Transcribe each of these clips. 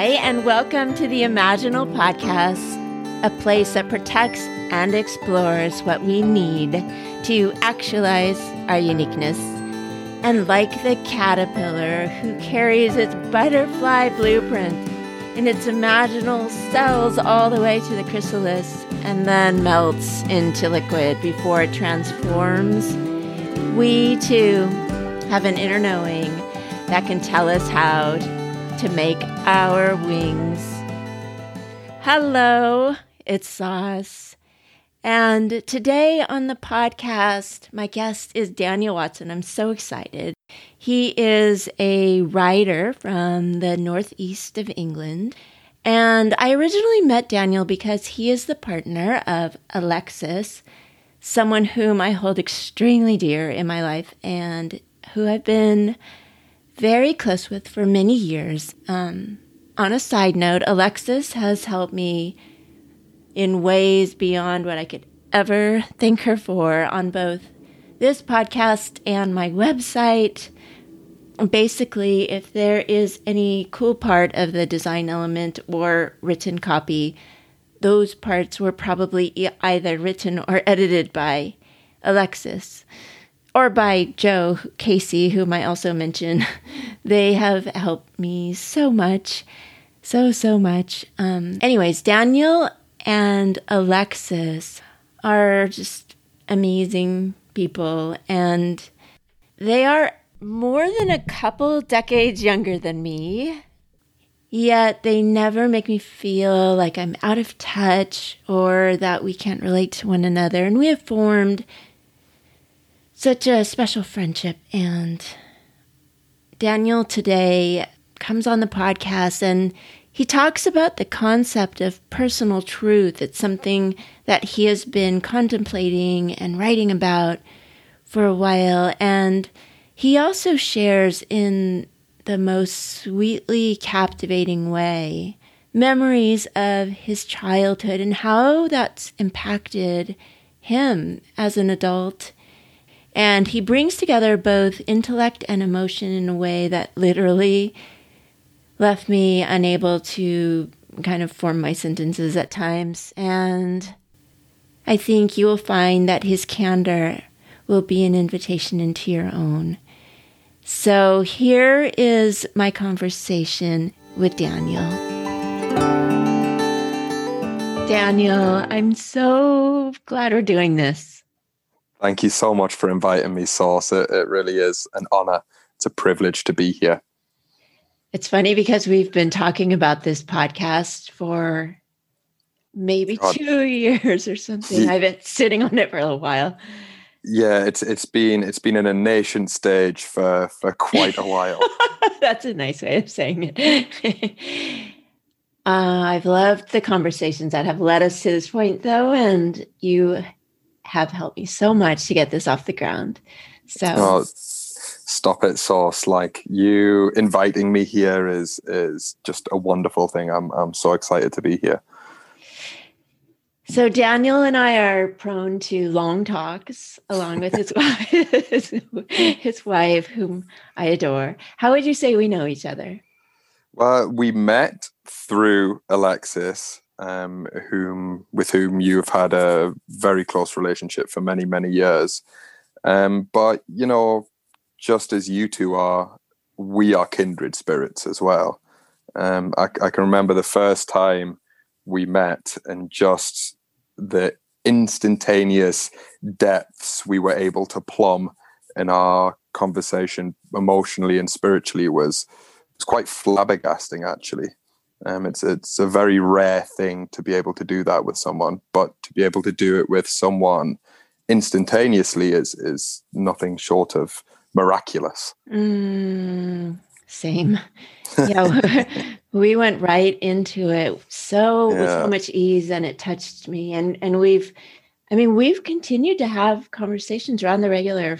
Hi, and welcome to the Imaginal Podcast, a place that protects and explores what we need to actualize our uniqueness. And like the caterpillar who carries its butterfly blueprint in its imaginal cells all the way to the chrysalis and then melts into liquid before it transforms, we too have an inner knowing that can tell us how to make our wings. Hello, it's Sauce. And today on the podcast, my guest is Daniel Watson. I'm so excited. He is a writer from the North East of England. And I originally met Daniel because he is the partner of Alexis, someone whom I hold extremely dear in my life and who I've been very close with for many years. On a side note, Alexis has helped me in ways beyond what I could ever thank her for on both this podcast and my website. Basically, if there is any cool part of the design element or written copy, those parts were probably either written or edited by Alexis, or by Joe Casey, whom I also mention. They have helped me so much, so much. Anyways, Daniel and Alexis are just amazing people, and they are more than a couple decades younger than me, yet they never make me feel like I'm out of touch or that we can't relate to one another, and we have formed such a special friendship. And Daniel today comes on the podcast and he talks about the concept of personal truth. It's something that he has been contemplating and writing about for a while. And he also shares in the most sweetly captivating way memories of his childhood and how that's impacted him as an adult. And he brings together both intellect and emotion in a way that literally left me unable to kind of form my sentences at times. And I think you will find that his candor will be an invitation into your own. So here is my conversation with Daniel. Daniel, I'm so glad we're doing this. Thank you so much for inviting me, Sauce. It really is an honor. It's a privilege to be here. It's funny because we've been talking about this podcast for maybe 2 years or something. I've been sitting on it for a little while. Yeah, it's been in a nation stage for quite a while. That's a nice way of saying it. I've loved the conversations that have led us to this point, though, and you have helped me so much to get this off the ground. So stop it, Sauce. Like, you inviting me here is just a wonderful thing. I'm so excited to be here. So Daniel and I are prone to long talks, along with his wife, whom I adore. How would you say we know each other? Well, we met through Alexis, with whom you've had a very close relationship for many, many years. But, you know, just as you two are, we are kindred spirits as well. I can remember the first time we met and just the instantaneous depths we were able to plumb in our conversation emotionally and spiritually was quite flabbergasting, actually. It's a very rare thing to be able to do that with someone, but to be able to do it with someone instantaneously is nothing short of miraculous. Same. Yeah, we went right into it with so much ease, and it touched me. And we've continued to have conversations around the regular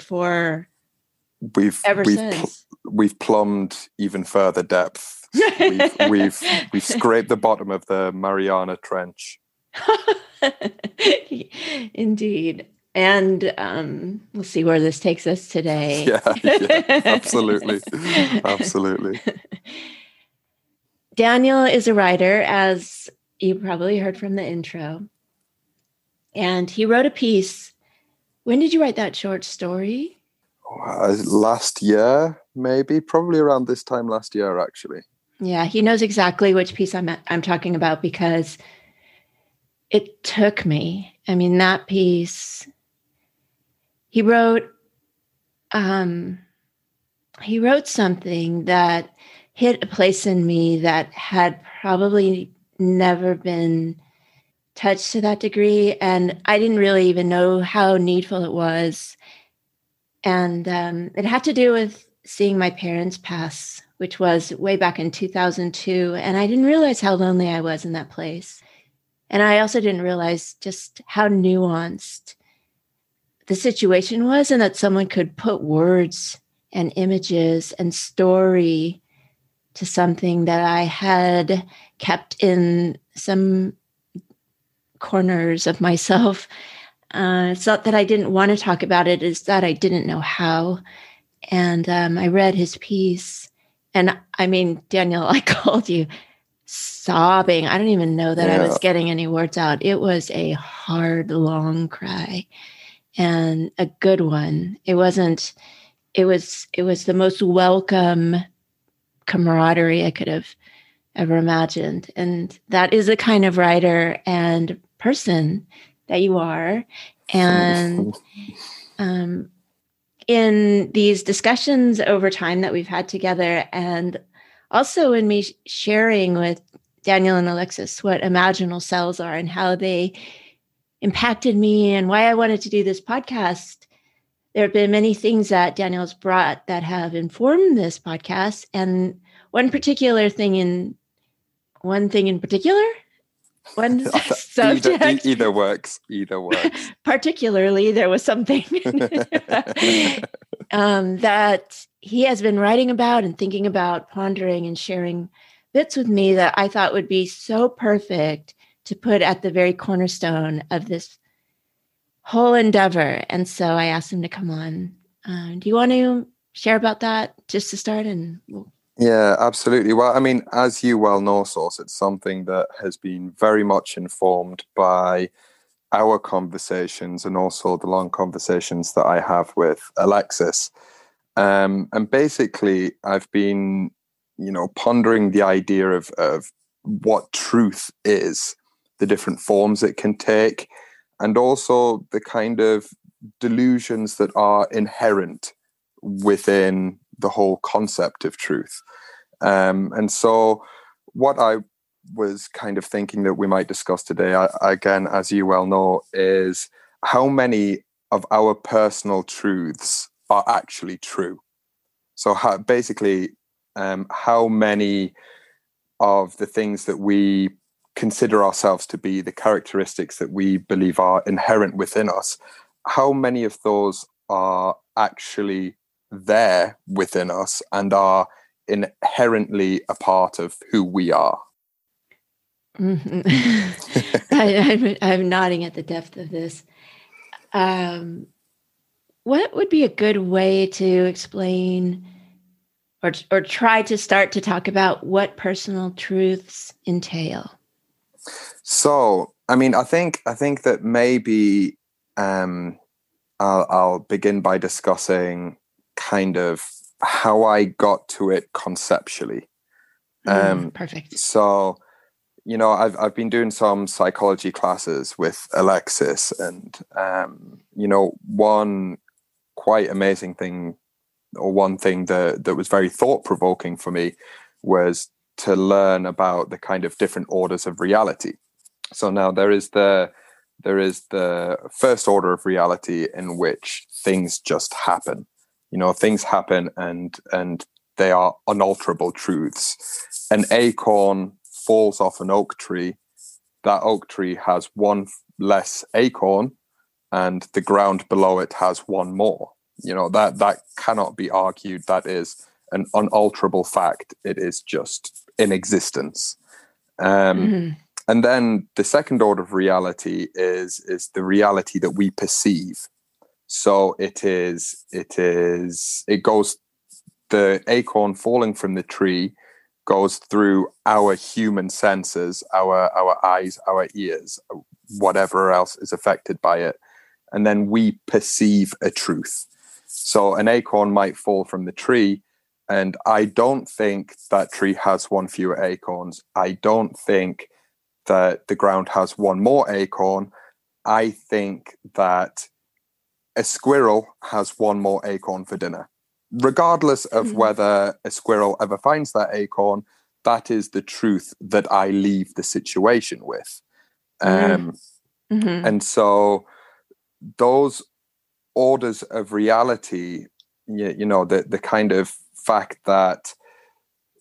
ever since. We've plumbed even further depth. We've scraped the bottom of the Mariana Trench. Indeed. And we'll see where this takes us today. Yeah, absolutely. Daniel is a writer, as you probably heard from the intro. And he wrote a piece. When did you write that short story? Last year, maybe. Probably around this time last year, actually. Yeah, he knows exactly which piece I'm talking about, because it took me. I mean, that piece, he wrote something that hit a place in me that had probably never been touched to that degree. And I didn't really even know how needful it was. And it had to do with seeing my parents pass, which was way back in 2002. And I didn't realize how lonely I was in that place. And I also didn't realize just how nuanced the situation was, and that someone could put words and images and story to something that I had kept in some corners of myself. It's not that I didn't want to talk about it, it's that I didn't know how. And I read his piece. And I mean, Daniel, I called you sobbing. I don't even know that I was getting any words out. It was a hard, long cry, and a good one. It wasn't, it was the most welcome camaraderie I could have ever imagined. And that is the kind of writer and person that you are. And in these discussions over time that we've had together, and also in me sharing with Daniel and Alexis what imaginal selves are and how they impacted me and why I wanted to do this podcast, there have been many things that Daniel's brought that have informed this podcast. And one thing in particular, subject. Either works. Particularly, there was something that he has been writing about and thinking about, pondering and sharing bits with me that I thought would be so perfect to put at the very cornerstone of this whole endeavor. And so I asked him to come on. Do you want to share about that just to start? Yeah, absolutely. Well, I mean, as you well know, Source, it's something that has been very much informed by our conversations and also the long conversations that I have with Alexis. And basically, I've been, pondering the idea of what truth is, the different forms it can take, and also the kind of delusions that are inherent within the whole concept of truth. And so what I was kind of thinking that we might discuss today, again, as you well know, is how many of our personal truths are actually true. So how many of the things that we consider ourselves to be, the characteristics that we believe are inherent within us, how many of those are actually there within us and are inherently a part of who we are? Mm-hmm. I'm nodding at the depth of this. What would be a good way to explain or try to start to talk about what personal truths entail? So, I mean, I think that maybe I'll begin by discussing kind of how I got to it conceptually. Perfect. So, I've been doing some psychology classes with Alexis, and one quite amazing thing, or one thing that was very thought-provoking for me, was to learn about the kind of different orders of reality. So now there is the first order of reality, in which things just happen. Things happen and they are unalterable truths. An acorn falls off an oak tree. That oak tree has one less acorn, and the ground below it has one more. That cannot be argued. That is an unalterable fact. It is just in existence. And then the second order of reality is the reality that we perceive. So it goes, the acorn falling from the tree goes through our human senses, our eyes, our ears, whatever else is affected by it. And then we perceive a truth. So an acorn might fall from the tree, and I don't think that tree has one fewer acorns. I don't think that the ground has one more acorn. I think that a squirrel has one more acorn for dinner. Regardless of whether a squirrel ever finds that acorn, that is the truth that I leave the situation with. And so those orders of reality, you know, the kind of fact that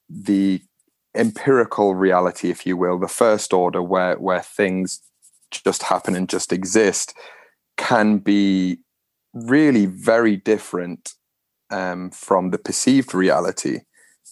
the empirical reality, if you will, the first order where things just happen and just exist, can be really very different from the perceived reality.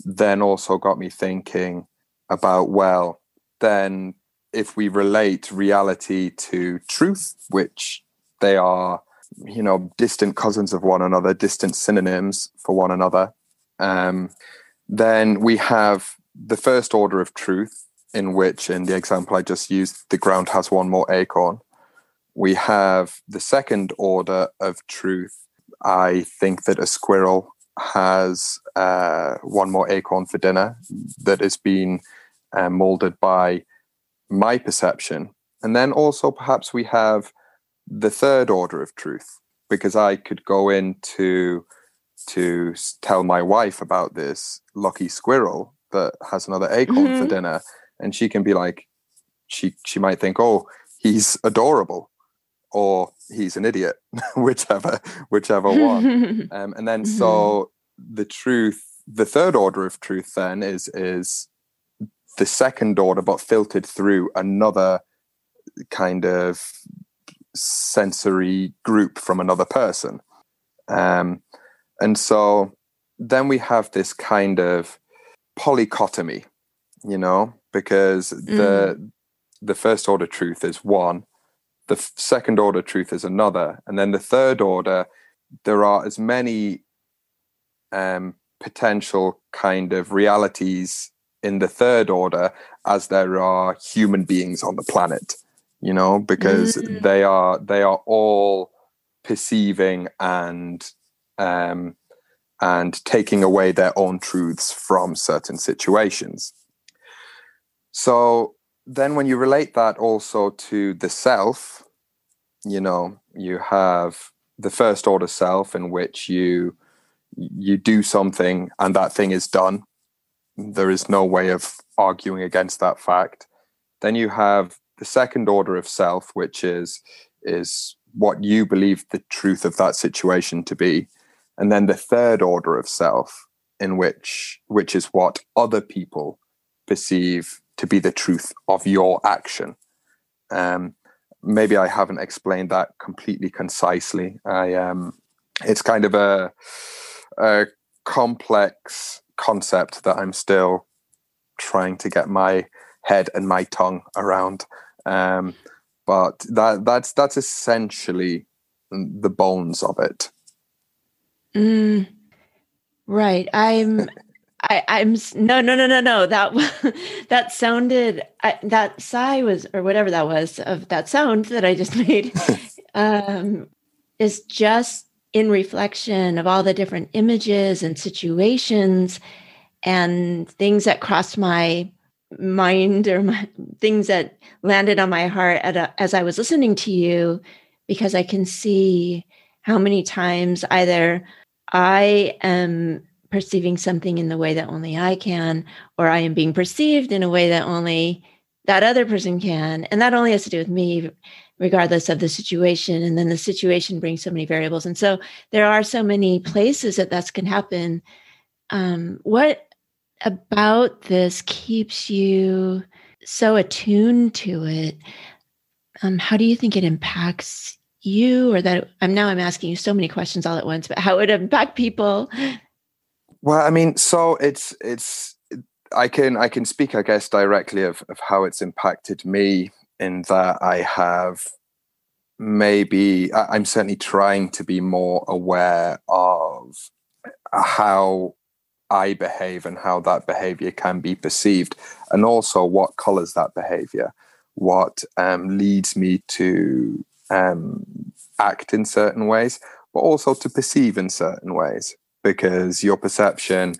Then also got me thinking about, well, then if we relate reality to truth, which they are, you know, distant cousins of one another, distant synonyms for one another, then we have the first order of truth, in which, in the example I just used, the ground has one more acorn. We have the second order of truth. I think that a squirrel has one more acorn for dinner, that has been molded by my perception. And then also perhaps we have the third order of truth, because I could go in to tell my wife about this lucky squirrel that has another acorn for dinner. And she can be like, she might think, oh, he's adorable, or he's an idiot, whichever one. And then so the truth, the third order of truth then is the second order, but filtered through another kind of sensory group from another person. And so then we have this kind of polycotomy, you know, because the first order truth is one, the second order truth is another, and then the third order, there are as many potential kind of realities in the third order as there are human beings on the planet, you know, because they are all perceiving and taking away their own truths from certain situations. So then when you relate that also to the self, you know, you have the first order self, in which you do something and that thing is done. There is no way of arguing against that fact. Then you have the second order of self, which is what you believe the truth of that situation to be. And then the third order of self, in which is what other people perceive to be the truth of your action. Maybe I haven't explained that completely concisely. It's kind of a complex concept that I'm still trying to get my head and my tongue around. But that's essentially the bones of it. Right. No. That sounded, that sigh was, or whatever that was of that sound that I just made, is just in reflection of all the different images and situations and things that crossed my mind, or things that landed on my heart as I was listening to you, because I can see how many times either I am perceiving something in the way that only I can, or I am being perceived in a way that only that other person can. And that only has to do with me, regardless of the situation. And then the situation brings so many variables. And so there are so many places that can happen. What about this keeps you so attuned to it? How do you think it impacts you, or that I'm asking you so many questions all at once, but how would it impact people? Well, I mean, so I can speak, I guess, directly of how it's impacted me, in that I have I'm certainly trying to be more aware of how I behave and how that behavior can be perceived, and also what colors that behavior, what leads me to act in certain ways, but also to perceive in certain ways, because your perception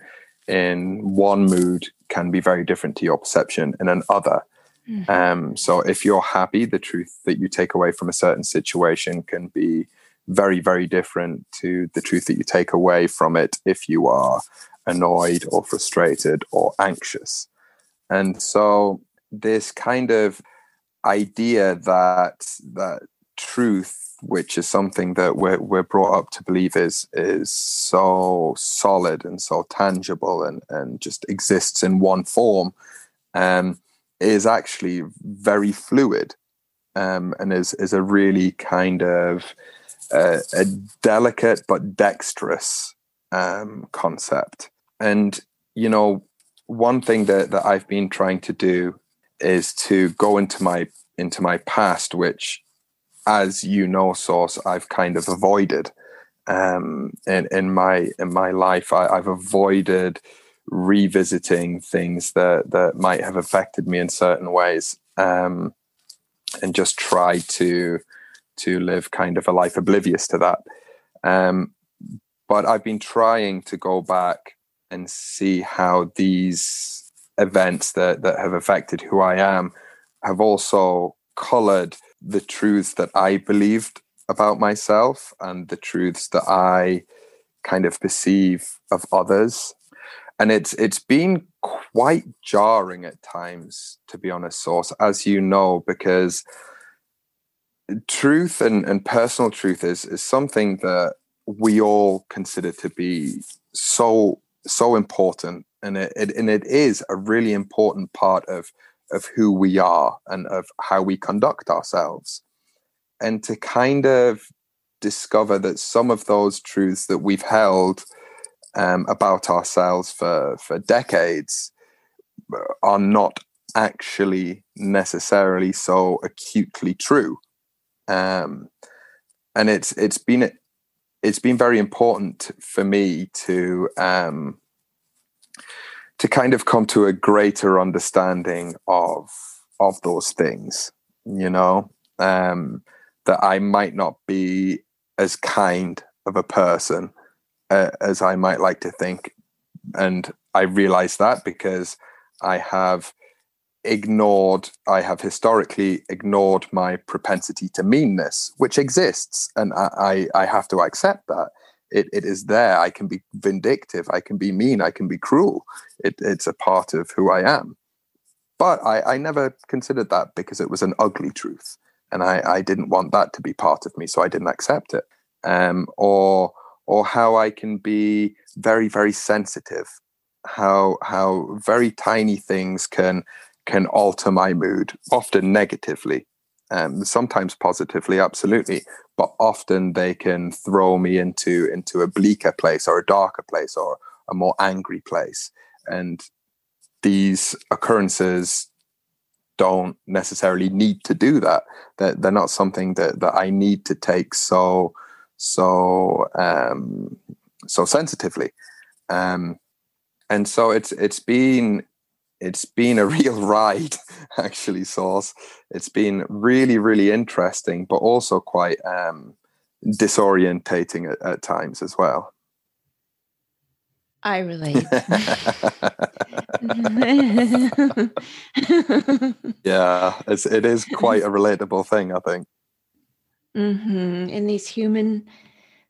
in one mood can be very different to your perception in another. Mm-hmm. So if you're happy, the truth that you take away from a certain situation can be very, very different to the truth that you take away from it if you are annoyed or frustrated or anxious. And so this kind of idea that truth, which is something that we're brought up to believe is so solid and so tangible and just exists in one form, is actually very fluid, and is a really kind of a delicate but dexterous concept. And, you know, one thing that I've been trying to do is to go into my past, which, as you know, Source, I've kind of avoided. In my life, I've avoided revisiting things that might have affected me in certain ways, and just try to live kind of a life oblivious to that. But I've been trying to go back and see how these events that have affected who I am have also colored the truths that I believed about myself and the truths that I kind of perceive of others. And it's been quite jarring at times, to be honest, Source, as you know, because truth and personal truth is something that we all consider to be so important. And it is a really important part of who we are and of how we conduct ourselves. And to kind of discover that some of those truths that we've held about ourselves for decades are not actually necessarily so acutely true. And it's been very important for me to kind of come to a greater understanding of those things, you know, that I might not be as kind of a person as I might like to think. And I realize that because I have historically ignored my propensity to meanness, which exists. And I have to accept that. It is there. I can be vindictive. I can be mean. I can be cruel. It's a part of who I am. But I never considered that because it was an ugly truth. And I didn't want that to be part of me, so I didn't accept it. Or how I can be very, very sensitive. How very tiny things can alter my mood, often negatively, sometimes positively, absolutely, but often they can throw me into a bleaker place or a darker place or a more angry place. And these occurrences don't necessarily need to do that. They're not something that I need to take so sensitively. And so it's been a real ride, actually, Source. It's been really, really interesting, but also quite disorientating at times as well. I relate. Yeah, it is quite a relatable thing, I think. Mm-hmm. In these human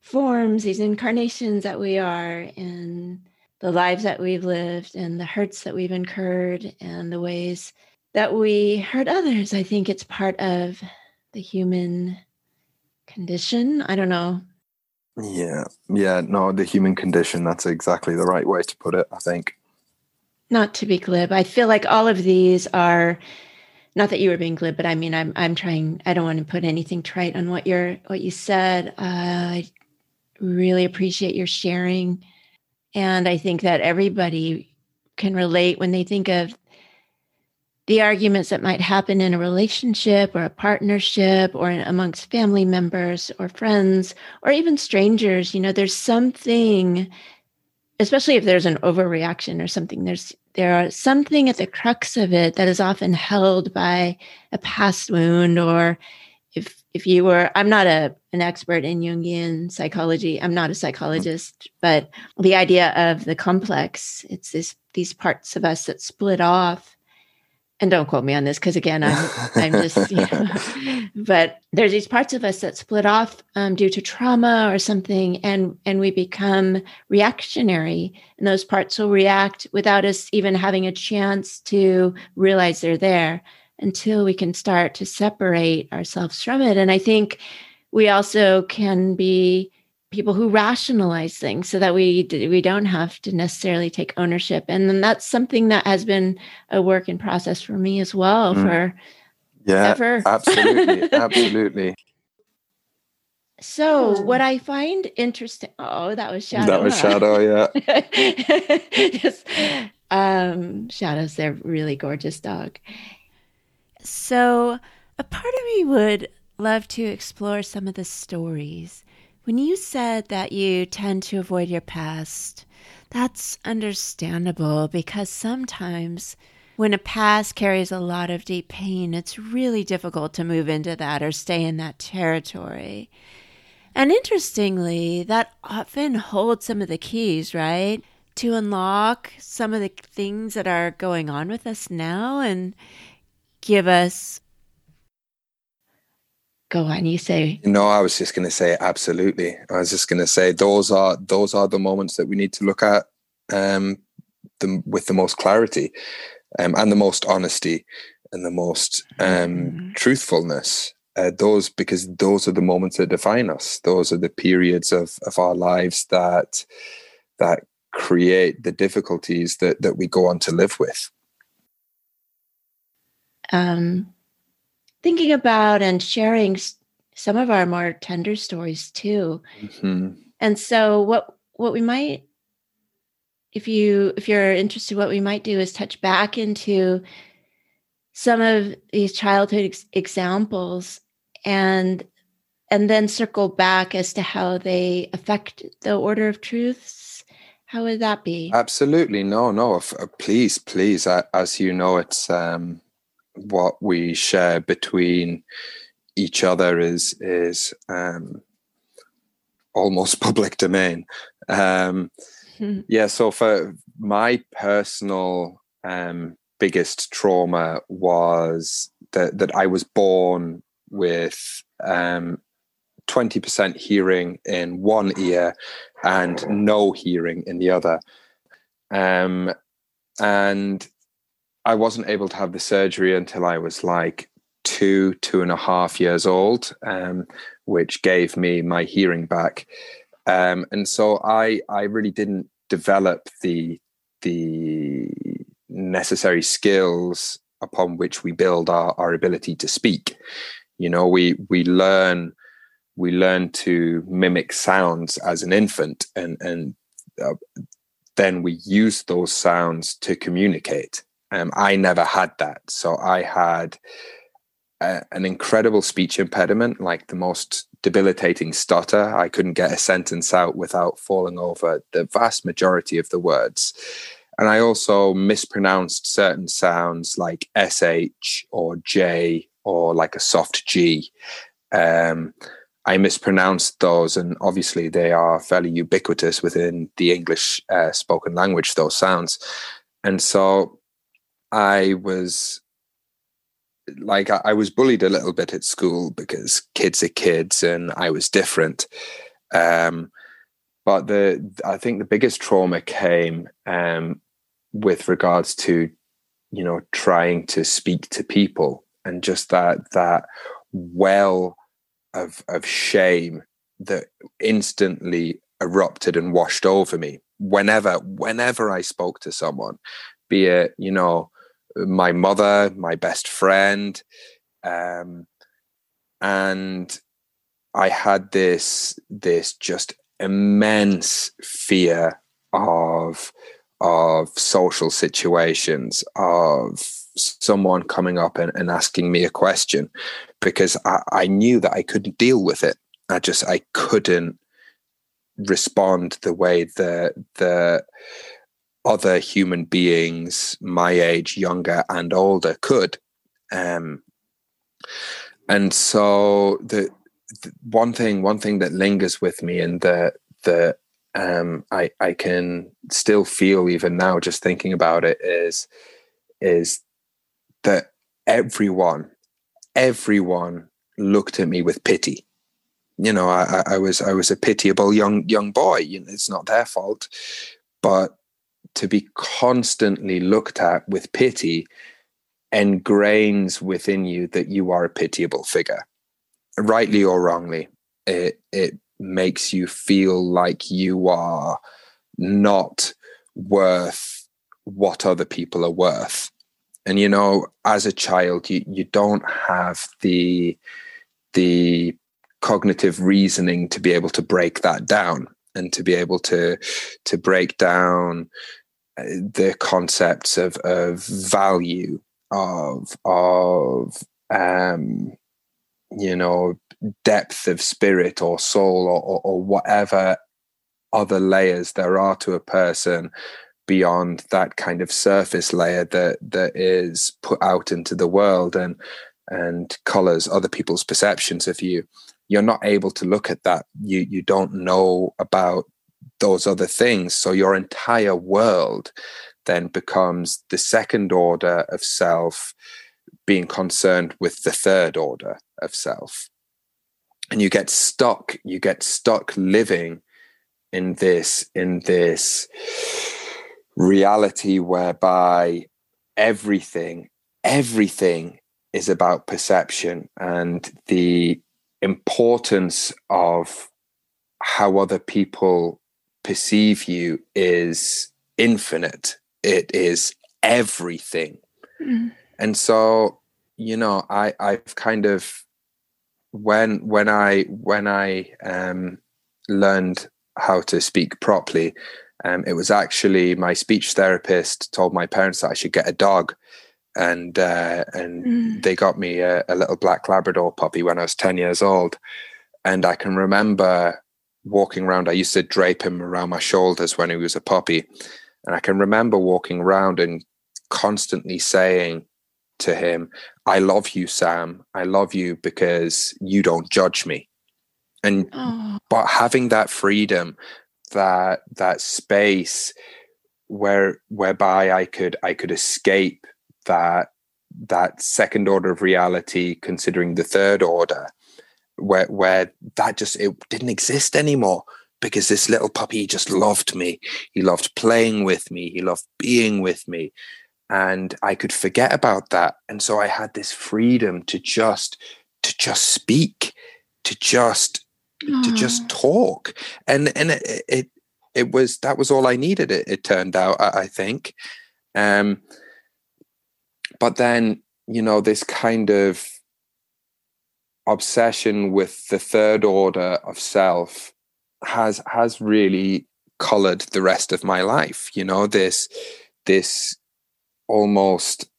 forms, these incarnations that we are in, the lives that we've lived and the hurts that we've incurred and the ways that we hurt others. I think it's part of the human condition. I don't know. Yeah, no, the human condition. That's exactly the right way to put it, I think. Not to be glib. I feel like all of these are, not that you were being glib, but I mean, I'm trying, I don't want to put anything trite on what you said. I really appreciate your sharing. And I think that everybody can relate when they think of the arguments that might happen in a relationship or a partnership or amongst family members or friends or even strangers. You know, there's something especially if there's an overreaction or something, there are something at the crux of it that is often held by a past wound, or if you were, I'm not an expert in Jungian psychology. I'm not a psychologist, but the idea of the complex, it's these parts of us that split off. And don't quote me on this, because again, I'm just, but there's these parts of us that split off due to trauma or something, and we become reactionary, and those parts will react without us even having a chance to realize they're there until we can start to separate ourselves from it. And I think we also can be people who rationalize things so that we don't have to necessarily take ownership. And then that's something that has been a work in process for me as well forever. Absolutely. Absolutely. So what I find interesting, oh, that was Shadow. That was Shadow, yeah. Yes. Shadow's their really gorgeous dog. So a part of me would love to explore some of the stories. When you said that you tend to avoid your past, that's understandable, because sometimes when a past carries a lot of deep pain, it's really difficult to move into that or stay in that territory. And interestingly, that often holds some of the keys, right? To unlock some of the things that are going on with us now and give us... Go on, you say. No, I was just going to say, absolutely. I was just going to say, those are the moments that we need to look at with the most clarity and the most honesty and the most truthfulness. Because those are the moments that define us. Those are the periods of our lives that create the difficulties that we go on to live with. Thinking about and sharing some of our more tender stories too. Mm-hmm. And so what we might, if you're interested, what we might do is touch back into some of these childhood examples and then circle back as to how they affect the order of truths. How would that be? Absolutely. No. Please. As you know, it's, what we share between each other is almost public domain. Yeah. So for my personal biggest trauma was that I was born with 20% hearing in one ear and no hearing in the other. And I wasn't able to have the surgery until I was like 2.5 years old, which gave me my hearing back. And so I really didn't develop the necessary skills upon which we build our ability to speak. You know, we learn to mimic sounds as an infant, and then we use those sounds to communicate. I never had that. So I had an incredible speech impediment, like the most debilitating stutter. I couldn't get a sentence out without falling over the vast majority of the words. And I also mispronounced certain sounds like SH or J or like a soft G. I mispronounced those, and obviously they are fairly ubiquitous within the English spoken language, those sounds. And so I was like, I was bullied a little bit at school because kids are kids and I was different. But I think the biggest trauma came with regards to, you know, trying to speak to people, and just that well of shame that instantly erupted and washed over me whenever I spoke to someone, be it, you know, my mother, my best friend. And I had this just immense fear of social situations, of someone coming up and asking me a question, because I knew that I couldn't deal with it. I couldn't respond the way that the other human beings my age, younger and older, could. And so the one thing that lingers with me, and the I can still feel even now just thinking about it, is that everyone looked at me with pity. You know, I was a pitiable young boy. You know, it's not their fault, but to be constantly looked at with pity ingrains within you that you are a pitiable figure, rightly or wrongly. It makes you feel like you are not worth what other people are worth. And, you know, as a child, you don't have the cognitive reasoning to be able to break that down, and to be able to break down the concepts of value, of you know, depth of spirit or soul or whatever other layers there are to a person beyond that kind of surface layer that is put out into the world and colors other people's perceptions of you. You're not able to look at that. You don't know about those other things. So your entire world then becomes the second order of self being concerned with the third order of self. And you get stuck living in this reality whereby everything is about perception, and the importance of how other people perceive you is infinite. It is everything. Mm. And so, you know, I've kind of, when I learned how to speak properly, it was actually my speech therapist told my parents that I should get a dog. And they got me a little black Labrador puppy when I was 10 years old. And I can remember walking around. I used to drape him around my shoulders when he was a puppy. And I can remember walking around and constantly saying to him, "I love you, Sam. I love you because you don't judge me." And but having that freedom, that space whereby I could escape that second order of reality, considering the third order, where that just, it didn't exist anymore, because this little puppy just loved me. He loved playing with me. He loved being with me. And I could forget about that. And so I had this freedom to just speak, to just talk. And it was all I needed. It turned out, I think. But then, you know, this kind of obsession with the third order of self has really colored the rest of my life. You know, this almost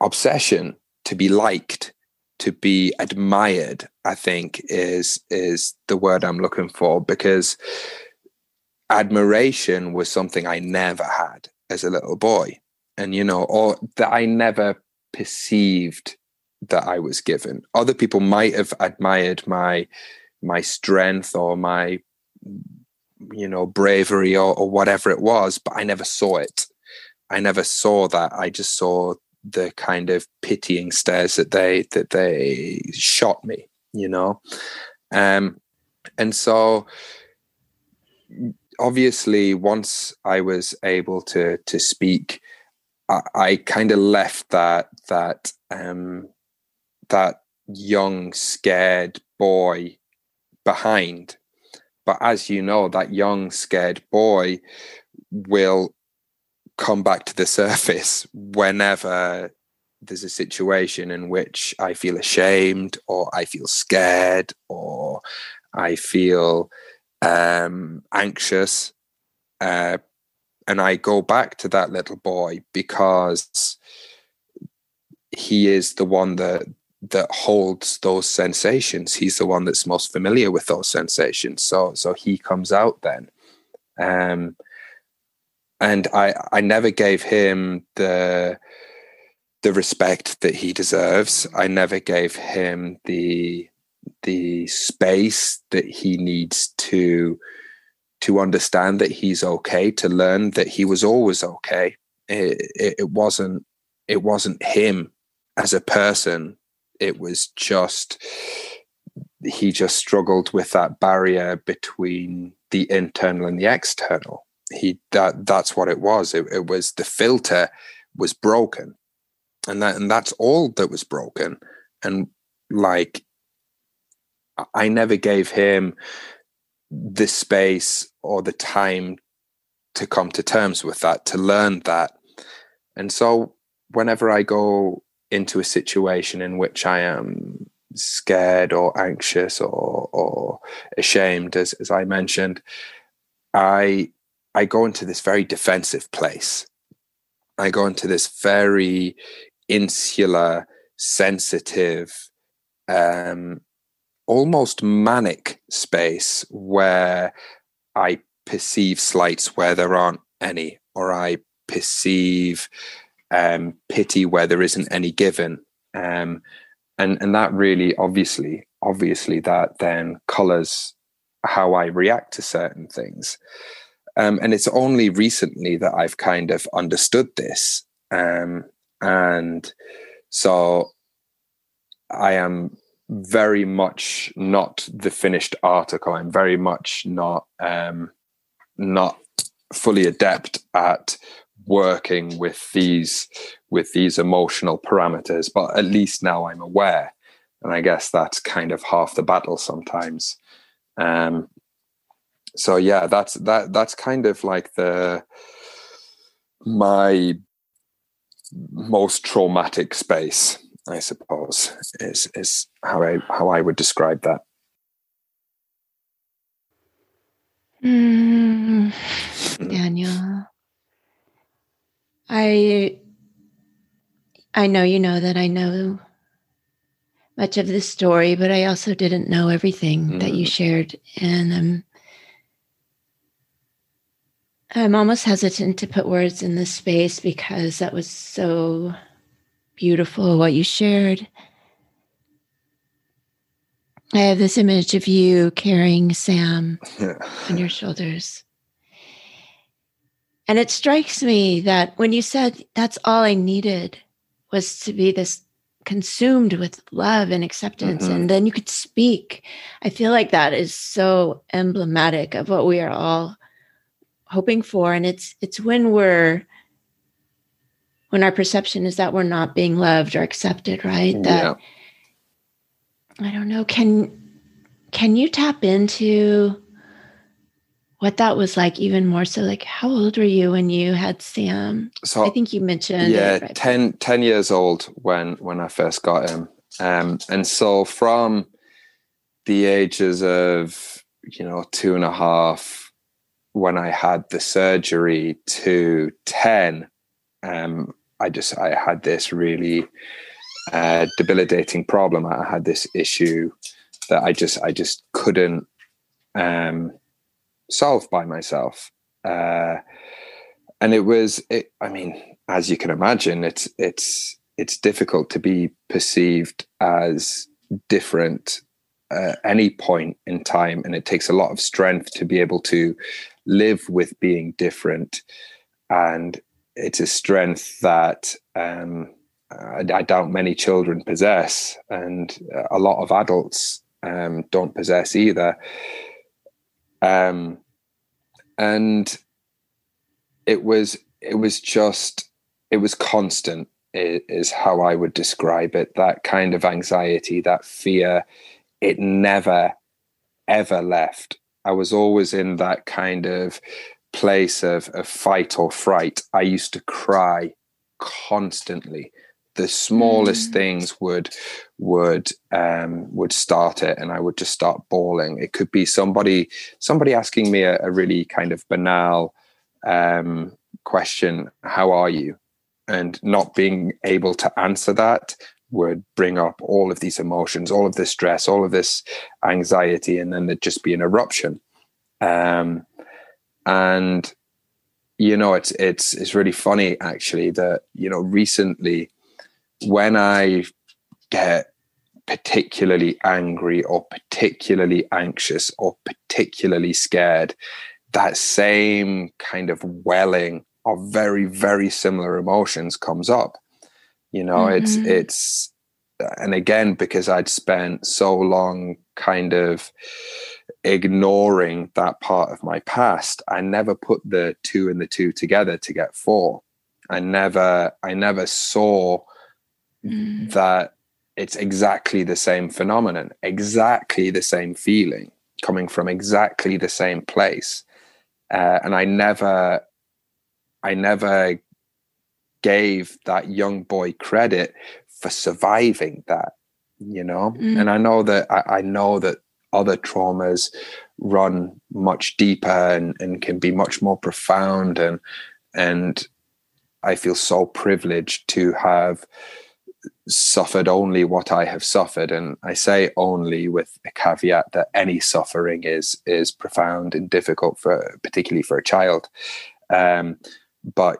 obsession to be liked, to be admired, I think is the word I'm looking for, because admiration was something I never had as a little boy. And, you know, or that I never perceived that I was given. Other people might have admired my strength or my, you know, bravery or whatever it was, but I never saw it. I never saw that. I just saw the kind of pitying stares that they shot me, you know. And so obviously once I was able to speak, I kind of left that young, scared boy behind. But as you know, that young, scared boy will come back to the surface whenever there's a situation in which I feel ashamed, or I feel scared, or I feel anxious. And I go back to that little boy, because he is the one that that holds those sensations. He's the one that's most familiar with those sensations. So he comes out then. And I never gave him the respect that he deserves. I never gave him the space that he needs to understand that he's okay, to learn that he was always okay. It wasn't him as a person. It was just, he just struggled with that barrier between the internal and the external. That's what it was. It was the filter was broken, and that's all that was broken. And like, I never gave him the space or the time to come to terms with that, to learn that. And so whenever I go into a situation in which I am scared or anxious or ashamed, as I mentioned, I go into this very defensive place. I go into this very insular, sensitive, almost manic space where I perceive slights where there aren't any, or I perceive pity where there isn't any given. And that really, obviously that then colors how I react to certain things. And it's only recently that I've kind of understood this. And so I am very much not the finished article. I'm very much not fully adept at working with these emotional parameters, but at least now I'm aware. And I guess that's kind of half the battle sometimes. So yeah, that's kind of like my most traumatic space, I suppose, is how I would describe that. Daniel, I know you know that I know much of this story, but I also didn't know everything that you shared, and I'm almost hesitant to put words in this space because that was so beautiful, what you shared. I have this image of you carrying Sam on your shoulders. And it strikes me that when you said that's all I needed was to be this consumed with love and acceptance, and then you could speak. I feel like that is so emblematic of what we are all hoping for. And it's when our perception is that we're not being loved or accepted, right? Yeah. That, I don't know, can you tap into what that was like even more so? Like, how old were you when you had Sam? So I think you mentioned, yeah, it, right? 10 years old when I first got him. And so from the ages of, 2.5, when I had the surgery, to 10, I had this really debilitating problem. I had this issue that I just couldn't solve by myself, and it was. I mean, as you can imagine, it's difficult to be perceived as different at any point in time, and it takes a lot of strength to be able to live with being different. And it's a strength that I doubt many children possess, and a lot of adults don't possess either. And it was constant, is how I would describe it. That kind of anxiety, that fear, it never, ever left. I was always in that kind of place of fight or fright. I used to cry constantly. The smallest things would start it, and I would just start bawling. It could be somebody asking me a really kind of banal question, how are you? And not being able to answer that, would bring up all of these emotions, all of this stress, all of this anxiety, and then there'd just be an eruption. And you know, it's really funny actually that, you know, recently when I get particularly angry or particularly anxious or particularly scared, that same kind of welling of very, very similar emotions comes up. You know, mm-hmm. it's, and again, because I'd spent so long kind of ignoring that part of my past, I never put the two and the two together to get four. I never saw that it's exactly the same phenomenon, exactly the same feeling coming from exactly the same place. And I never gave that young boy credit for surviving that, you know? Mm. And I know that other traumas run much deeper and can be much more profound. And I feel so privileged to have suffered only what I have suffered. And I say only with a caveat that any suffering is profound and difficult, for particularly for a child. But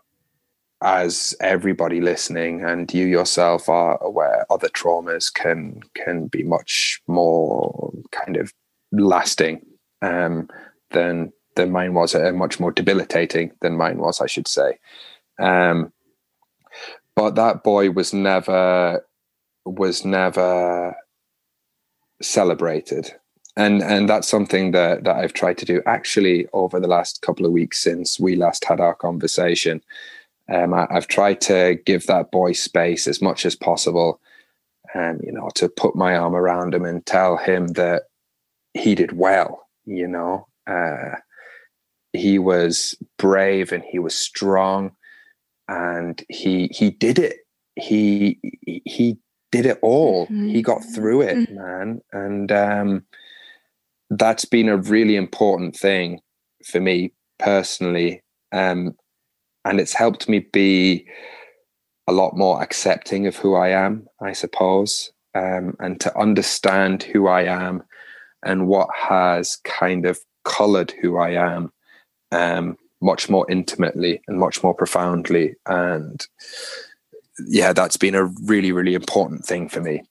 as everybody listening and you yourself are aware, other traumas can be much more kind of lasting than mine was, and much more debilitating than mine was, I should say. But that boy was never celebrated. And that's something that I've tried to do actually over the last couple of weeks since we last had our conversation. I've tried to give that boy space as much as possible, you know, to put my arm around him and tell him that he did well, you know. He was brave and he was strong, and he did it. He did it all. Mm-hmm. He got through it, mm-hmm. man. And that's been a really important thing for me personally. And it's helped me be a lot more accepting of who I am, I suppose, and to understand who I am and what has kind of colored who I am much more intimately and much more profoundly. And yeah, that's been a really, really important thing for me.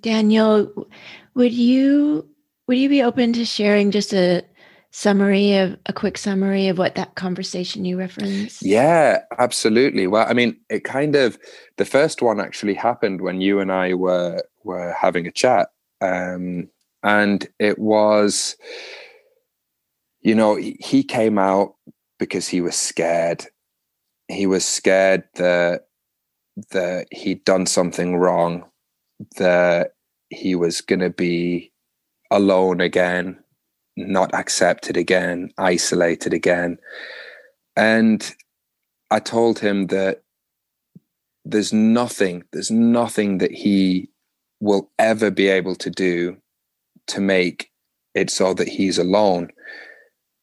Daniel, would you be open to sharing just a quick summary of what that conversation you referenced? Yeah, absolutely. Well, I mean, it kind of, the first one actually happened when you and I were having a chat. And it was, you know, he came out because he was scared. He was scared that he'd done something wrong, that he was going to be alone again, not accepted again, isolated again. And I told him that there's nothing that he will ever be able to do to make it so that he's alone,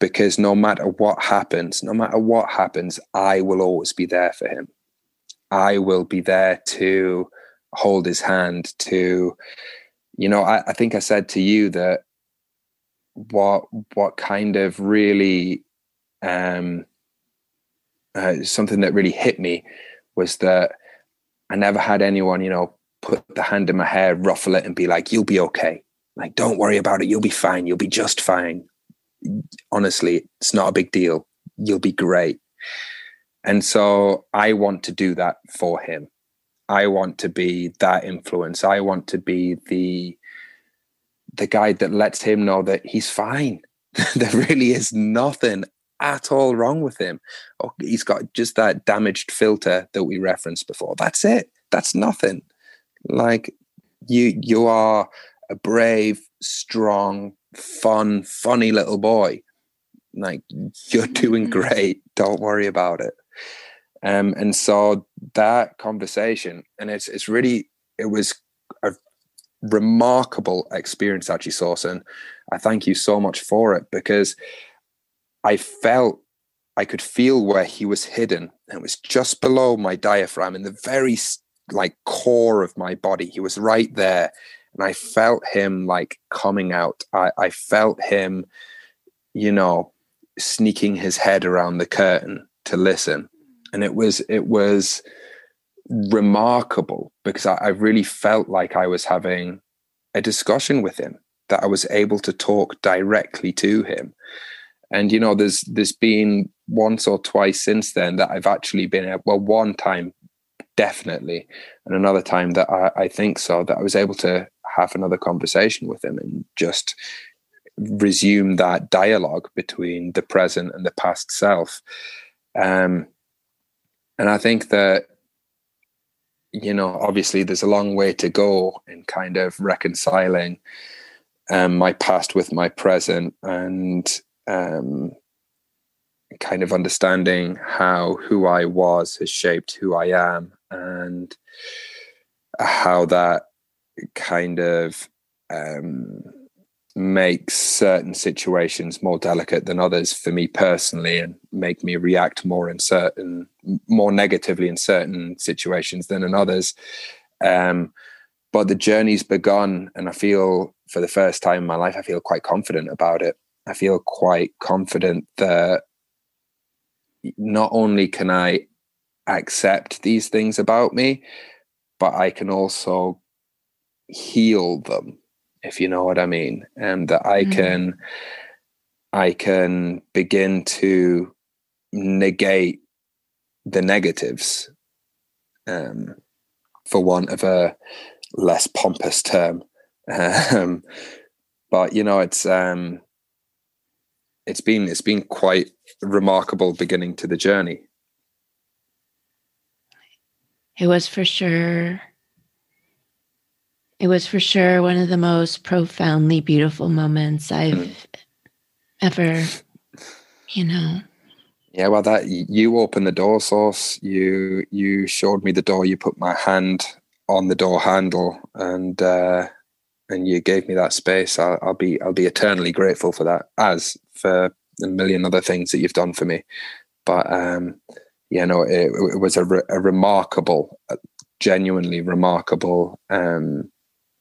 because no matter what happens, I will always be there for him. I will be there to hold his hand, to, you know, I think I said to you that what kind of really something that really hit me was that I never had anyone, you know, put the hand in my hair, ruffle it, and be like, you'll be okay, like, don't worry about it, you'll be fine, you'll be just fine, honestly, it's not a big deal, you'll be great. And so I want to do that for him. I want to be that influence. I want to be the guy that lets him know that he's fine. There really is nothing at all wrong with him. Oh, he's got just that damaged filter that we referenced before. That's it. That's nothing. Like, you are a brave, strong, funny little boy. Like, you're doing great. Don't worry about it. And so that conversation, and it was a remarkable experience actually, Sauce, and I thank you so much for it, because I felt I could feel where he was hidden. And it was just below my diaphragm in the very core of my body. He was right there. And I felt him coming out. I felt him, sneaking his head around the curtain to listen. And it was remarkable because I really felt like I was having a discussion with him, that I was able to talk directly to him. And, there's been once or twice since then that I've actually been, one time definitely, and another time that I think so, that I was able to have another conversation with him and just resume that dialogue between the present and the past self. And I think that, obviously there's a long way to go in kind of reconciling my past with my present and kind of understanding how who I was has shaped who I am and how that kind of makes certain situations more delicate than others for me personally and make me react more negatively in certain situations than in others. But the journey's begun, and I feel for the first time in my life, I feel quite confident about it. I feel quite confident that not only can I accept these things about me, but I can also heal them, if you know what I mean. And that I can begin to negate the negatives, for want of a less pompous term. But it's been quite a remarkable beginning to the journey. It was for sure one of the most profoundly beautiful moments I've ever, Yeah, well, that you opened the door, Source. You showed me the door. You put my hand on the door handle, and you gave me that space. I'll be eternally grateful for that, as for a million other things that you've done for me. But it was a remarkable, genuinely remarkable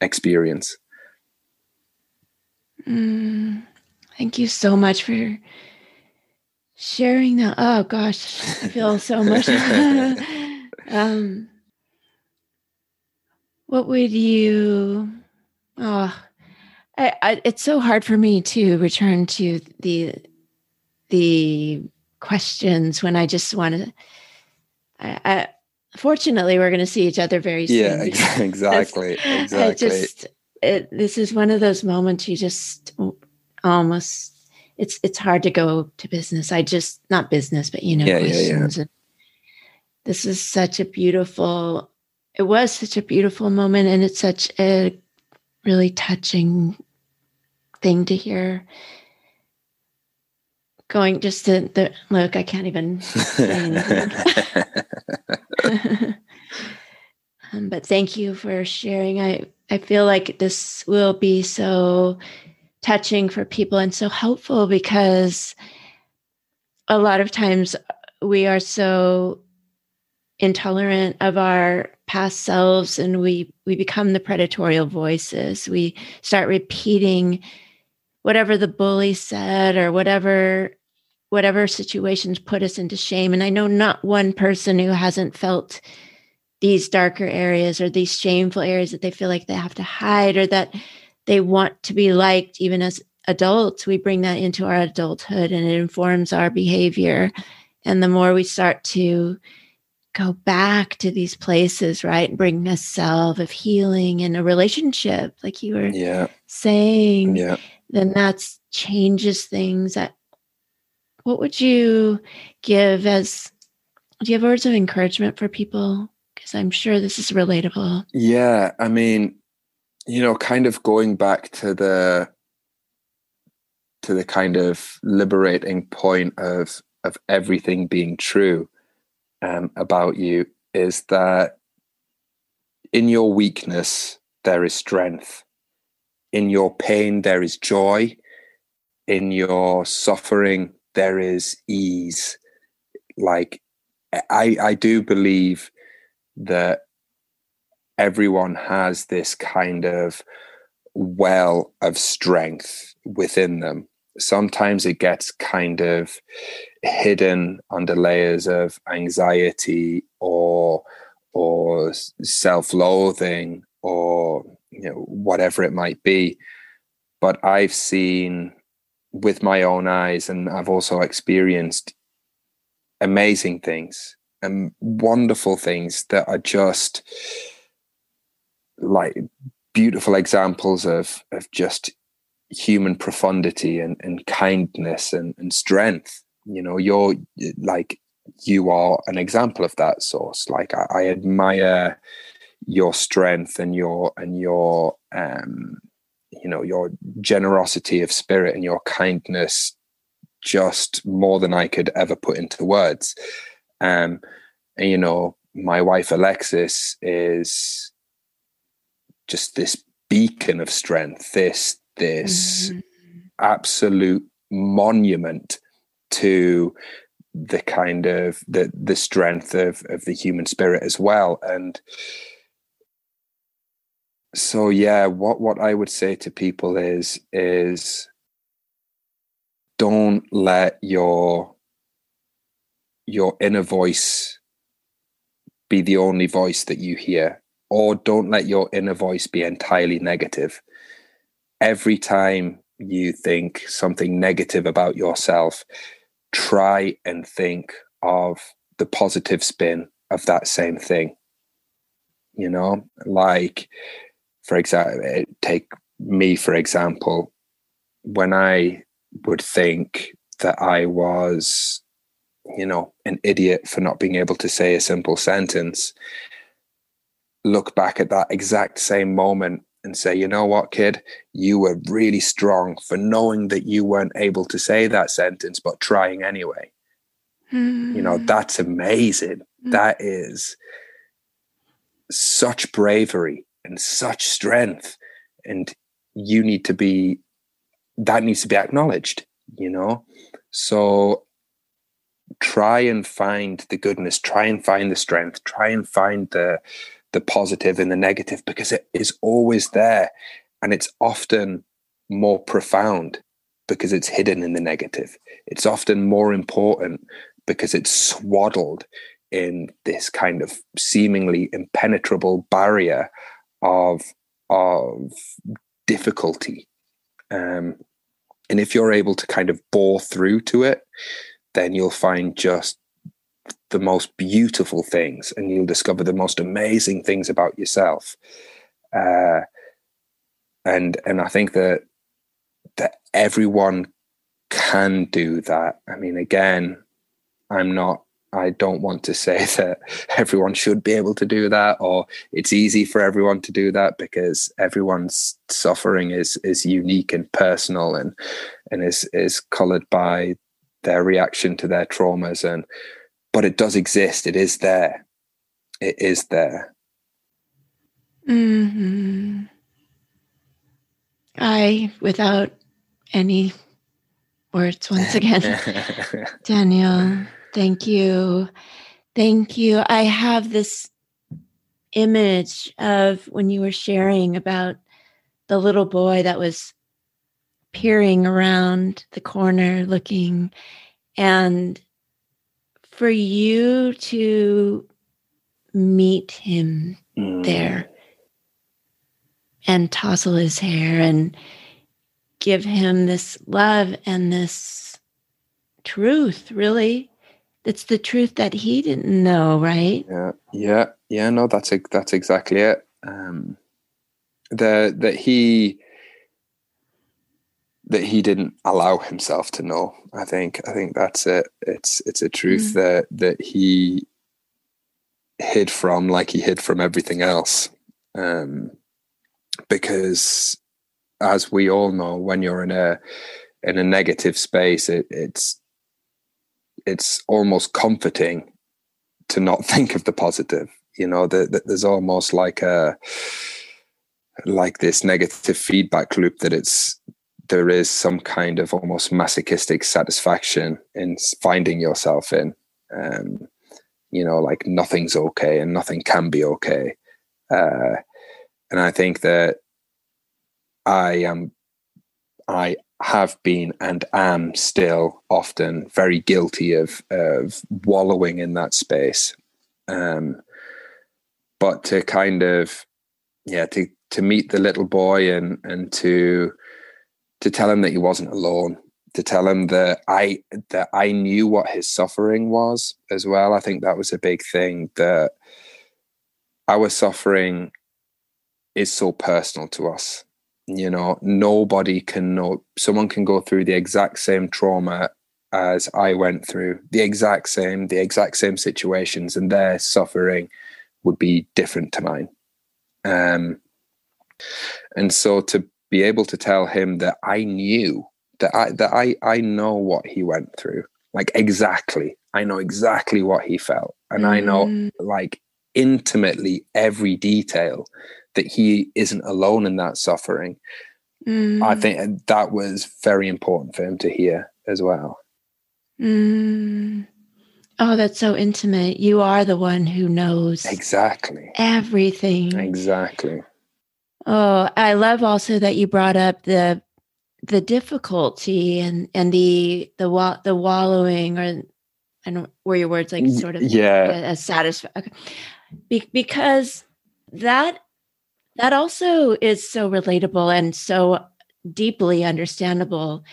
experience. Thank you so much for sharing that. Oh gosh, I feel so much. What would you? Oh, it's so hard for me to return to the questions when I just want to. I fortunately we're going to see each other very soon. Yeah, exactly. This is one of those moments you just almost. It's hard to go to business. Questions. Yeah. And this is such a beautiful. It was such a beautiful moment, and it's such a really touching thing to hear. Going just to the look, I can't even say anything. But thank you for sharing. I feel like this will be so touching for people and so helpful, because a lot of times we are so intolerant of our past selves, and we become the predatorial voices. We start repeating whatever the bully said or whatever situations put us into shame. And I know not one person who hasn't felt these darker areas or these shameful areas that they feel like they have to hide or that they want to be liked. Even as adults, we bring that into our adulthood, and it informs our behavior. And the more we start to go back to these places, right, and bring a self of healing and a relationship, like you were saying, then that changes things. What would you give do you have words of encouragement for people? Because I'm sure this is relatable. Yeah, I mean, kind of going back to the kind of liberating point of everything being true about you, is that in your weakness, there is strength. In your pain, there is joy. In your suffering, there is ease. like I do believe that everyone has this kind of well of strength within them. Sometimes it gets kind of hidden under layers of anxiety or self-loathing or, you know, whatever it might be. But I've seen with my own eyes, and I've also experienced amazing things and wonderful things that are just like beautiful examples of just human profundity and kindness and strength. You know, you're like, you are an example of that, Source. Like I admire your strength and your you know, your generosity of spirit and your kindness, just more than I could ever put into words. And you know, my wife Alexis is just this beacon of strength, this absolute monument to the kind of the strength of the human spirit as well. And so, yeah, what I would say to people is don't let your inner voice be the only voice that you hear, or don't let your inner voice be entirely negative. Every time you think something negative about yourself, try and think of the positive spin of that same thing. You know, like, for example, take me, for example, when I would think that I was, you know, an idiot for not being able to say a simple sentence, look back at that exact same moment and say, you know what, kid, you were really strong for knowing that you weren't able to say that sentence, but trying anyway. You know, that's amazing. That is such bravery and such strength. And that needs to be acknowledged, you know? So try and find the goodness, try and find the strength, try and find the positive and the negative, because it is always there. And it's often more profound because it's hidden in the negative. It's often more important because it's swaddled in this kind of seemingly impenetrable barrier of difficulty. And if you're able to kind of bore through to it, then you'll find just the most beautiful things, and you'll discover the most amazing things about yourself. And I think that everyone can do that. I mean, again, I don't want to say that everyone should be able to do that, or it's easy for everyone to do that, because everyone's suffering is unique and personal and is colored by their reaction to their traumas. But it does exist. It is there. It is there. Mm-hmm. Without any words, once again, Daniel, thank you. Thank you. I have this image of when you were sharing about the little boy that was peering around the corner looking, and for you to meet him there and tousle his hair and give him this love and this truth, really. That's the truth that he didn't know, right? Yeah. No, that's exactly it. That he didn't allow himself to know. I think that's it. It's a truth that he hid from, like he hid from everything else. Because as we all know, when you're in a negative space, it's almost comforting to not think of the positive. You know, that there's almost like this negative feedback loop that there is some kind of almost masochistic satisfaction in finding yourself in, like nothing's okay and nothing can be okay. And I think that I have been and am still often very guilty of wallowing in that space. But to kind of, to meet the little boy and to tell him that he wasn't alone, to tell him that I knew what his suffering was as well. I think that was a big thing, that our suffering is so personal to us. Nobody can know. Someone can go through the exact same trauma as I went through, the exact same situations, and their suffering would be different to mine. And so to be able to tell him that I knew, that I know what he went through, like exactly. I know exactly what he felt, and I know like intimately every detail, that he isn't alone in that suffering. I think that was very important for him to hear as well. Oh, that's so intimate. You are the one who knows exactly everything. Exactly. Oh, I love also that you brought up the difficulty and the wallowing, or and were your words like sort of a satisfaction, because that also is so relatable and so deeply understandable.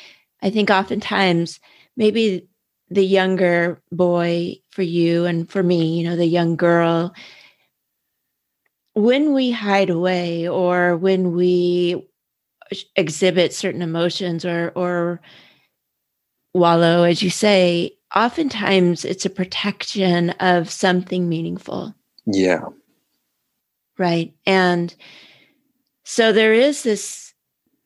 I think oftentimes maybe the younger boy for you and for me, the young girl, when we hide away or when we exhibit certain emotions or wallow, as you say, oftentimes it's a protection of something meaningful. Yeah. Right. And so there is this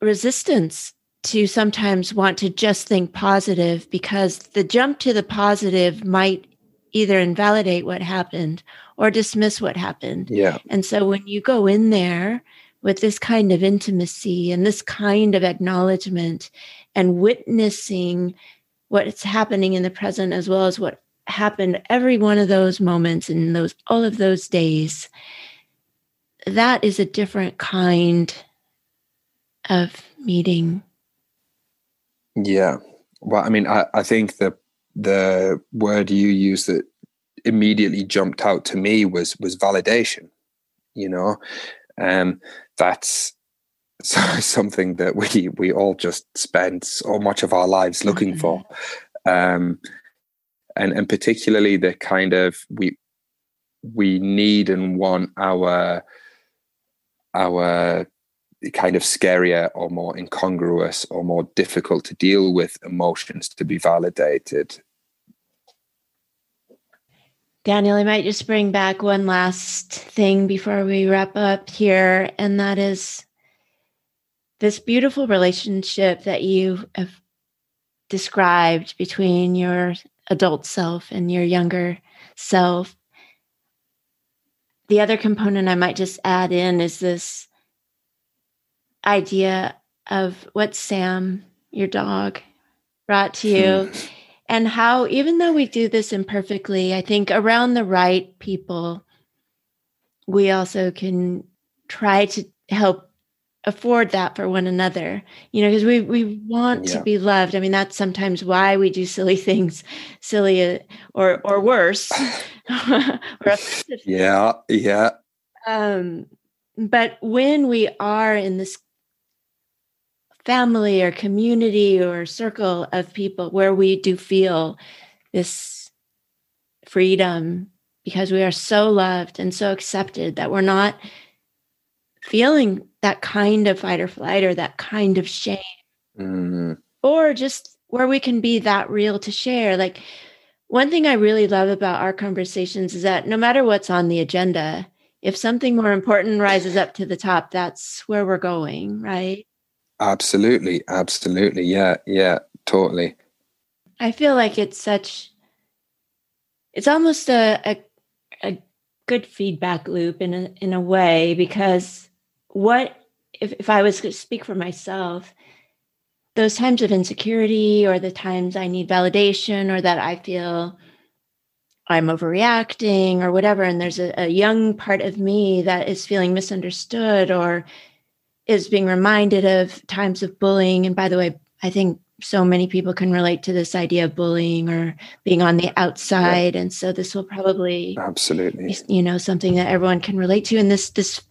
resistance to sometimes want to just think positive, because the jump to the positive might either invalidate what happened or dismiss what happened. Yeah. And so when you go in there with this kind of intimacy and this kind of acknowledgement and witnessing what's happening in the present, as well as what happened every one of those moments and those all of those days, that is a different kind of meeting. Yeah. Well, I mean, I think the word you used that immediately jumped out to me was validation. That's something that we all just spend so much of our lives looking for. And particularly the kind of, we need and want our kind of scarier or more incongruous or more difficult to deal with emotions to be validated. Daniel, I might just bring back one last thing before we wrap up here, and that is this beautiful relationship that you have described between your adult self and your younger self. The other component I might just add in is this idea of what Sam, your dog, brought to you, and how even though we do this imperfectly, I think around the right people, we also can try to help afford that for one another, because we want to be loved. I mean, that's sometimes why we do silly things, or worse. or yeah. But when we are in this family or community or circle of people where we do feel this freedom, because we are so loved and so accepted that we're not feeling that kind of fight or flight or that kind of shame, or just where we can be that real to share. Like, one thing I really love about our conversations is that no matter what's on the agenda, if something more important rises up to the top, that's where we're going, right? Absolutely. Yeah, totally. I feel like it's almost a good feedback loop in a way, because what if I was to speak for myself, those times of insecurity or the times I need validation or that I feel I'm overreacting or whatever. And there's a young part of me that is feeling misunderstood or is being reminded of times of bullying. And by the way, I think so many people can relate to this idea of bullying or being on the outside. Yeah. And so this will probably, absolutely, you know, something that everyone can relate to. And this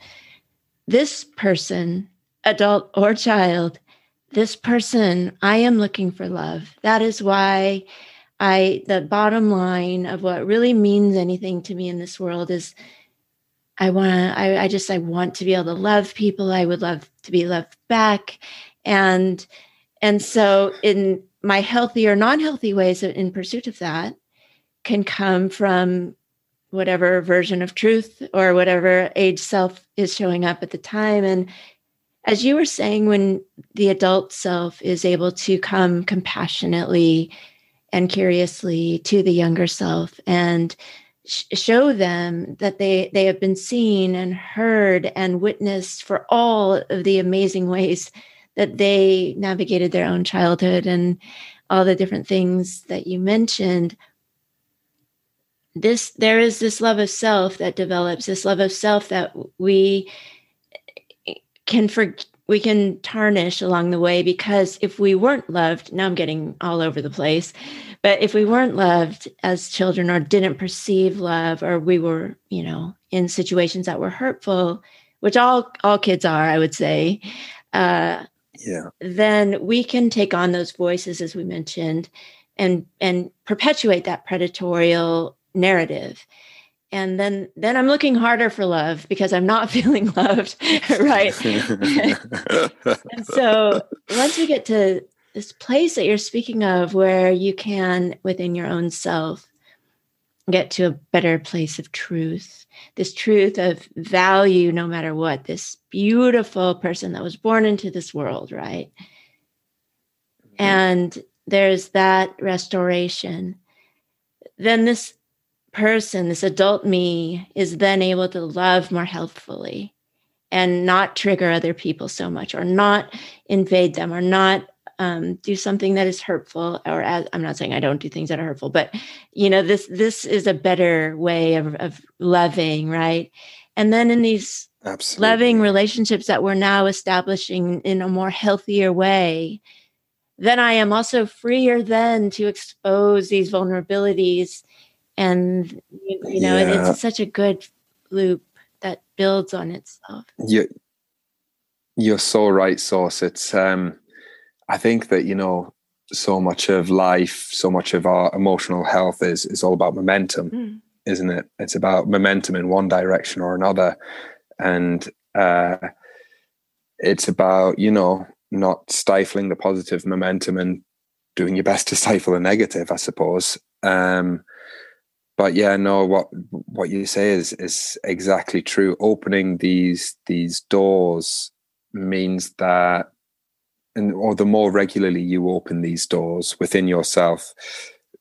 person, adult or child, this person, I am looking for love. That is why the bottom line of what really means anything to me in this world is I want to be able to love people. I would love to be loved back. And so in my healthy or non-healthy ways in pursuit of that can come from whatever version of truth or whatever age self is showing up at the time. And as you were saying, when the adult self is able to come compassionately and curiously to the younger self and show them that they have been seen and heard and witnessed for all of the amazing ways that they navigated their own childhood and all the different things that you mentioned. There is this love of self that develops, this love of self that we can tarnish along the way, because if we weren't loved, now I'm getting all over the place, but if we weren't loved as children or didn't perceive love, or we were, you know, in situations that were hurtful, which all kids are, I would say, then we can take on those voices, as we mentioned, and perpetuate that predatorial narrative. And then I'm looking harder for love because I'm not feeling loved, right? And so once we get to this place that you're speaking of, where you can, within your own self, get to a better place of truth, this truth of value, no matter what, this beautiful person that was born into this world, right? Mm-hmm. And there's that restoration. Then this person, this adult me, is then able to love more helpfully and not trigger other people so much, or not invade them, or not do something that is hurtful. Or, as I'm not saying I don't do things that are hurtful, but you know, this is a better way of loving, right? And then in these absolutely loving relationships that we're now establishing in a more healthier way, then I am also freer then to expose these vulnerabilities. And, you know, yeah, it's such a good loop that builds on itself. You're so right, Sauce. It's, I think that, you know, so much of life, so much of our emotional health is all about momentum, isn't it? It's about momentum in one direction or another. And it's about, you know, not stifling the positive momentum and doing your best to stifle the negative, I suppose. But yeah, no, what you say is exactly true. Opening these doors means that, or the more regularly you open these doors within yourself,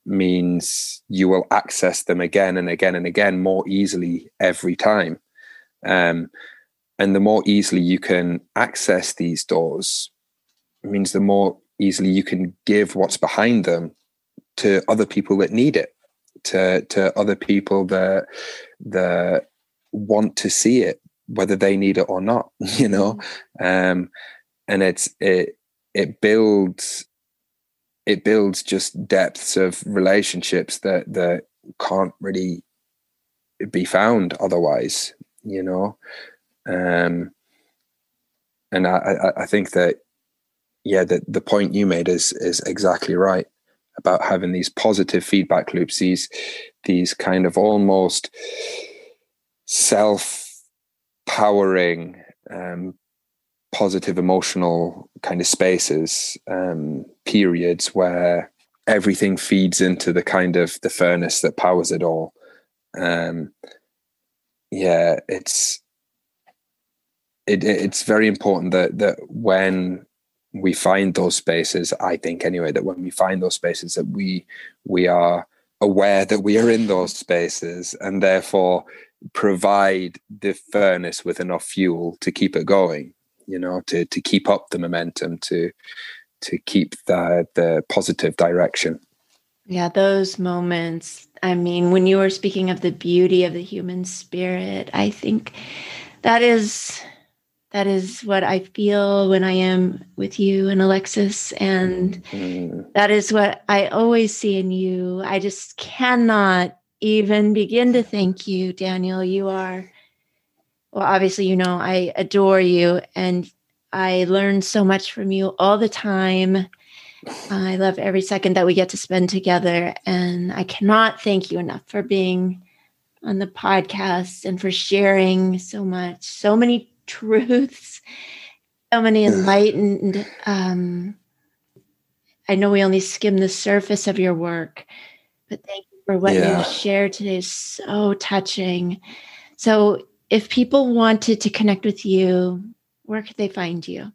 means you will access them again and again and again more easily every time. And the more easily you can access these doors, means the more easily you can give what's behind them to other people that need it, to other people that want to see it, whether they need it or not, you know. And it builds just depths of relationships that can't really be found otherwise, you know. And I think that, yeah, that the point you made is exactly right, about having these positive feedback loops, these kind of almost self-powering, positive emotional kind of spaces, periods where everything feeds into the kind of the furnace that powers it all. Yeah, it's very important that when we find those spaces, I think anyway, that when we find those spaces, that we are aware that we are in those spaces, and therefore provide the furnace with enough fuel to keep it going, you know, to keep up the momentum, to keep the positive direction. Yeah, those moments I mean, when you were speaking of the beauty of the human spirit, I think that is what I feel when I am with you and Alexis. And that is what I always see in you. I just cannot even begin to thank you, Daniel. You are, well, obviously, you know, I adore you and I learn so much from you all the time. I love every second that we get to spend together. And I cannot thank you enough for being on the podcast and for sharing so much, so many truths, so many enlightened. I know we only skimmed the surface of your work, but thank you for what you shared today. It's so touching. So if people wanted to connect with you, where could they find you?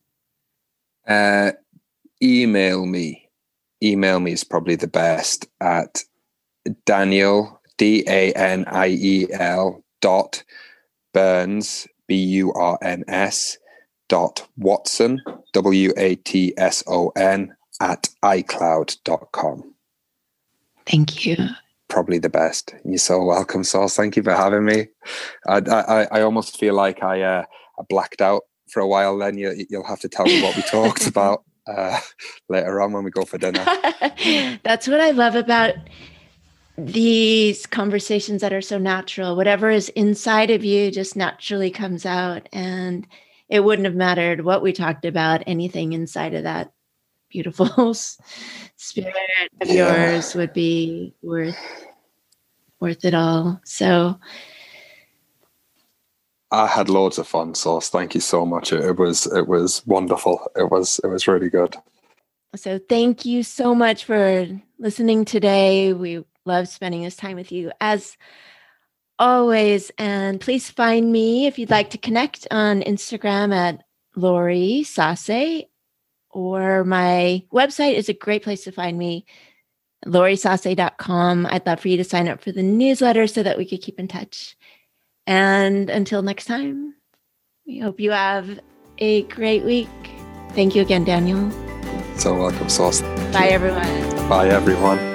Email me. Email me is probably the best at Daniel, Daniel.Burns, BURNS.Watson, WATSON, @iCloud.com. Thank you. Probably the best. You're so welcome, Saul. Thank you for having me. I almost feel like I blacked out for a while then. You'll have to tell me what we talked about. Later on when we go for dinner. That's what I love about these conversations that are so natural. Whatever is inside of you just naturally comes out, and it wouldn't have mattered what we talked about. Anything inside of that beautiful spirit of yours would be worth it all. So I had loads of fun, Sauce. Thank you so much. It was wonderful. It was really good. So thank you so much for listening today. We love spending this time with you as always. And please find me if you'd like to connect on Instagram at Lori Sase, or my website is a great place to find me, lorisase.com. I'd love for you to sign up for the newsletter so that we could keep in touch. And until next time, we hope you have a great week. Thank you again, Daniel. So welcome, Sauce. Bye, everyone. Bye, everyone.